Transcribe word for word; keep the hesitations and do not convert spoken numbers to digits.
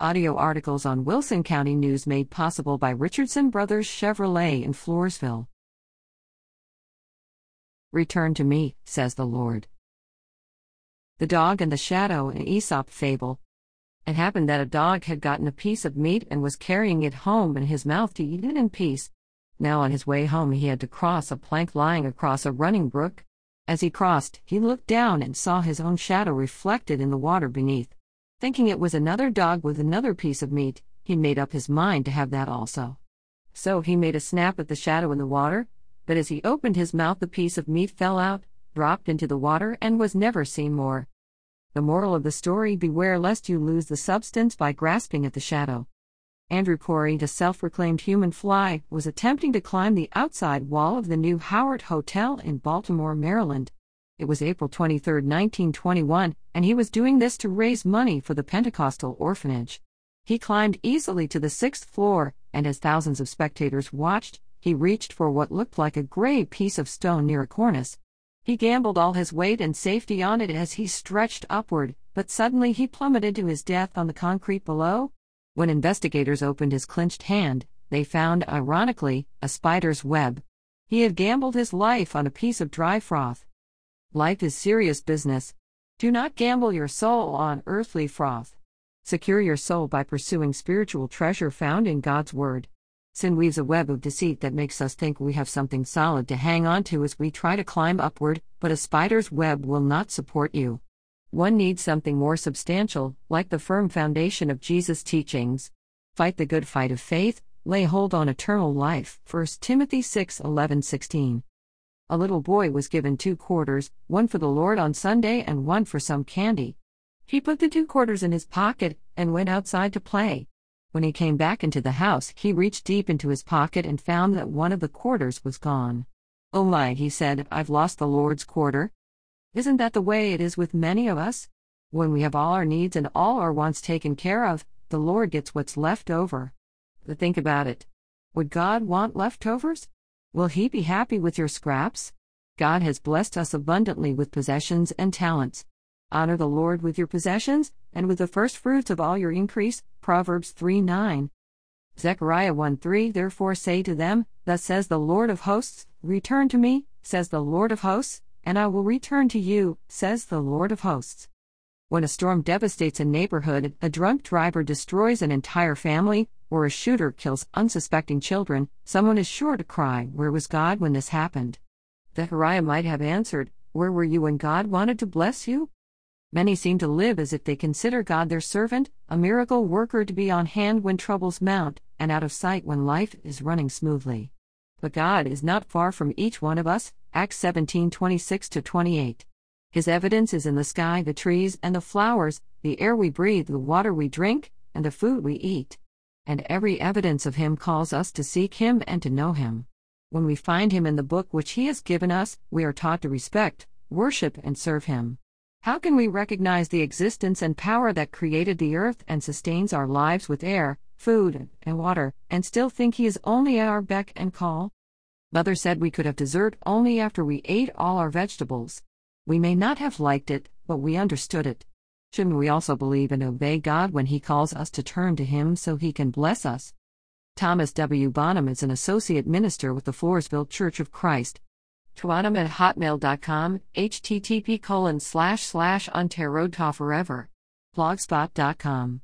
Audio articles on Wilson County News made possible by Richardson Brothers Chevrolet in Floresville. Return to me, says the Lord. The Dog and the Shadow, an Aesop fable. It happened that a dog had gotten a piece of meat and was carrying it home in his mouth to eat it in peace. Now on his way home he had to cross a plank lying across a running brook. As he crossed, he looked down and saw his own shadow reflected in the water beneath. Thinking it was another dog with another piece of meat, he made up his mind to have that also. So he made a snap at the shadow in the water, but as he opened his mouth the piece of meat fell out, dropped into the water, and was never seen more. The moral of the story: beware lest you lose the substance by grasping at the shadow. Andrew Poirier, a self-reclaimed human fly, was attempting to climb the outside wall of the new Howard Hotel in Baltimore, Maryland. It was April twenty-third, nineteen twenty-one, and he was doing this to raise money for the Pentecostal orphanage. He climbed easily to the sixth floor, and as thousands of spectators watched, he reached for what looked like a gray piece of stone near a cornice. He gambled all his weight and safety on it as he stretched upward, but suddenly he plummeted to his death on the concrete below. When investigators opened his clenched hand, they found, ironically, a spider's web. He had gambled his life on a piece of dry froth. Life is serious business. Do not gamble your soul on earthly froth. Secure your soul by pursuing spiritual treasure found in God's Word. Sin weaves a web of deceit that makes us think we have something solid to hang on to as we try to climb upward, but a spider's web will not support you. One needs something more substantial, like the firm foundation of Jesus' teachings. Fight the good fight of faith, lay hold on eternal life. First Timothy six eleven to sixteen. A little boy was given two quarters, one for the Lord on Sunday and one for some candy. He put the two quarters in his pocket and went outside to play. When he came back into the house, he reached deep into his pocket and found that one of the quarters was gone. "Oh my," he said, "I've lost the Lord's quarter." Isn't that the way it is with many of us? When we have all our needs and all our wants taken care of, the Lord gets what's left over. But think about it. Would God want leftovers? Will He be happy with your scraps? God has blessed us abundantly with possessions and talents. Honor the Lord with your possessions, and with the first fruits of all your increase. Proverbs three nine. Zechariah one three. Therefore say to them, Thus says the Lord of hosts, Return to me, says the Lord of hosts, and I will return to you, says the Lord of hosts. When a storm devastates a neighborhood, a drunk driver destroys an entire family, or a shooter kills unsuspecting children, someone is sure to cry, Where was God when this happened? Zechariah might have answered, Where were you when God wanted to bless you? Many seem to live as if they consider God their servant, a miracle worker to be on hand when troubles mount, and out of sight when life is running smoothly. But God is not far from each one of us, Acts seventeen twenty-six to twenty-eight. His evidence is in the sky, the trees, and the flowers, the air we breathe, the water we drink, and the food we eat. And every evidence of Him calls us to seek Him and to know Him. When we find Him in the book which He has given us, we are taught to respect, worship, and serve Him. How can we recognize the existence and power that created the earth and sustains our lives with air, food, and water, and still think He is only at our beck and call? Mother said we could have dessert only after we ate all our vegetables. We may not have liked it, but we understood it. Shouldn't we also believe and obey God when He calls us to turn to Him so He can bless us? Thomas W. Bonham is an associate minister with the Forestville Church of Christ. To Adam at hotmail dot com, H T T P colon slash slash ontaroadtawforever. blogspot dot com